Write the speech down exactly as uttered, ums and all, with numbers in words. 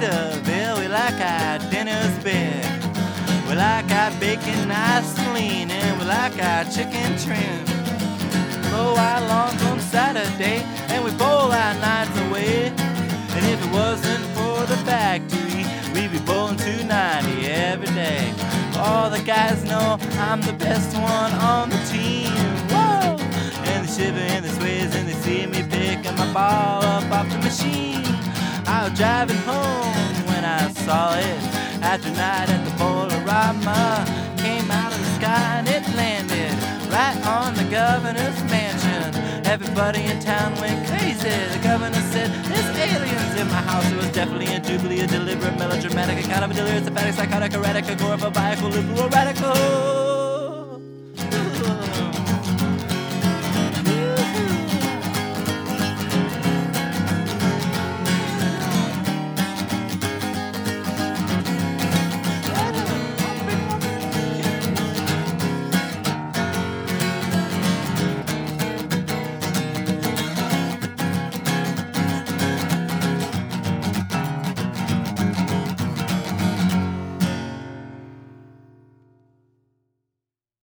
Skeeterville, we like our dinners big. We like our bacon nice and lean, and we like our chicken trim. Blow our lawns on Saturday, and we bowl our nights away. And if it wasn't for the factory, we'd be bowling two ninety every day. All the guys know I'm the best one on the team. Whoa! And they shiver and they sways and they see me picking my ball up off the machine. I was driving home when I saw it after night at the Polarama. Came out of the sky and it landed right on the governor's mansion. Everybody in town went crazy. The governor said, "There's aliens in my house." It was definitely a jubilee, a deliberate, melodramatic, a kind of a delirious, a phatic, psychotic, erratic, agoraphobic, liberal, radical.